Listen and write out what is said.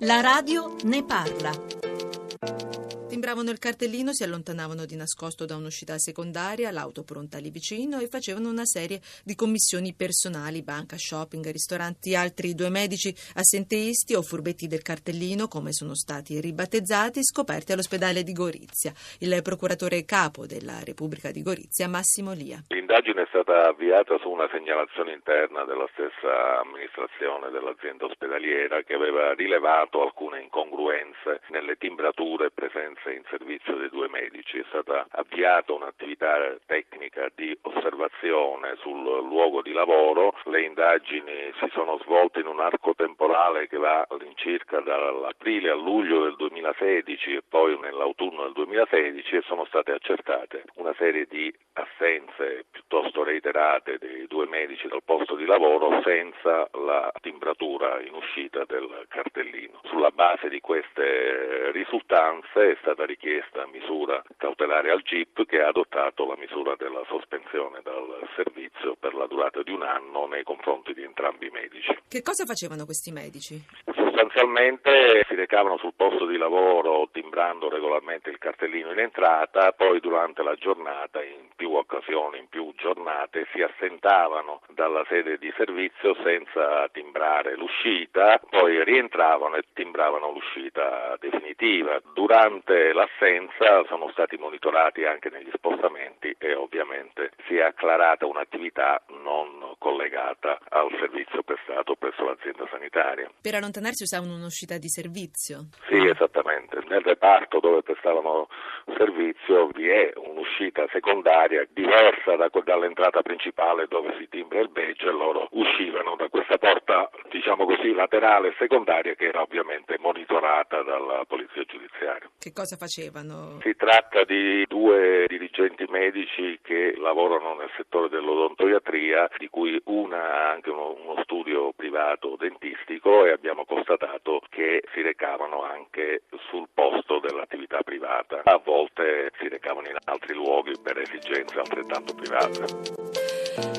La radio ne parla. Timbravano il cartellino, si allontanavano di nascosto da un'uscita secondaria, l'auto pronta lì vicino, e facevano una serie di commissioni personali, banca, shopping, ristoranti, altri due medici assenteisti o furbetti del cartellino, come sono stati ribattezzati, scoperti all'ospedale di Gorizia. Il procuratore capo della Repubblica di Gorizia, Massimo Lia. L'indagine è stata avviata su una segnalazione interna della stessa amministrazione dell'azienda ospedaliera, che aveva rilevato alcune incongruenze nelle timbrature e presenze in servizio dei due medici. È stata avviata un'attività tecnica di osservazione sul luogo di lavoro. Le indagini si sono svolte in un arco temporale che va all'incirca dall'aprile a luglio del 2016 e poi nell'autunno del 2016, e sono state accertate una serie di assenze piuttosto reiterate dei due medici dal posto di lavoro senza la timbratura in uscita del cartellino. Sulla base di queste risultanze è stata richiesta misura cautelare al GIP, che ha adottato la misura della sospensione dal servizio per la durata di 1 anno nei confronti di entrambi i medici. Che cosa facevano questi medici? Sostanzialmente si recavano sul posto di lavoro timbrando regolarmente il cartellino in entrata, poi durante la giornata, in più occasioni, in più giornate, si assentavano dalla sede di servizio senza timbrare l'uscita, poi rientravano e timbravano l'uscita definitiva. Durante l'assenza sono stati monitorati anche negli spostamenti e ovviamente si è acclarata un'attività non collegata al servizio prestato presso l'azienda sanitaria. Per allontanarsi usavano un'uscita di servizio? Sì, esattamente. Nel reparto dove prestavano servizio vi è un'uscita secondaria diversa dall'entrata principale dove si timbra il badge, e loro uscivano da questa porta, diciamo così, laterale secondaria, che era ovviamente monitorata dalla polizia giudiziaria. Che cosa facevano? Si tratta di 2 dirigenti medici che lavorano nel settore dell'odontoiatria, di cui una ha anche uno studio privato dentistico, e abbiamo constatato che si recavano anche sul posto dell'attività privata. A volte si recavano in altri luoghi per esigenze altrettanto private.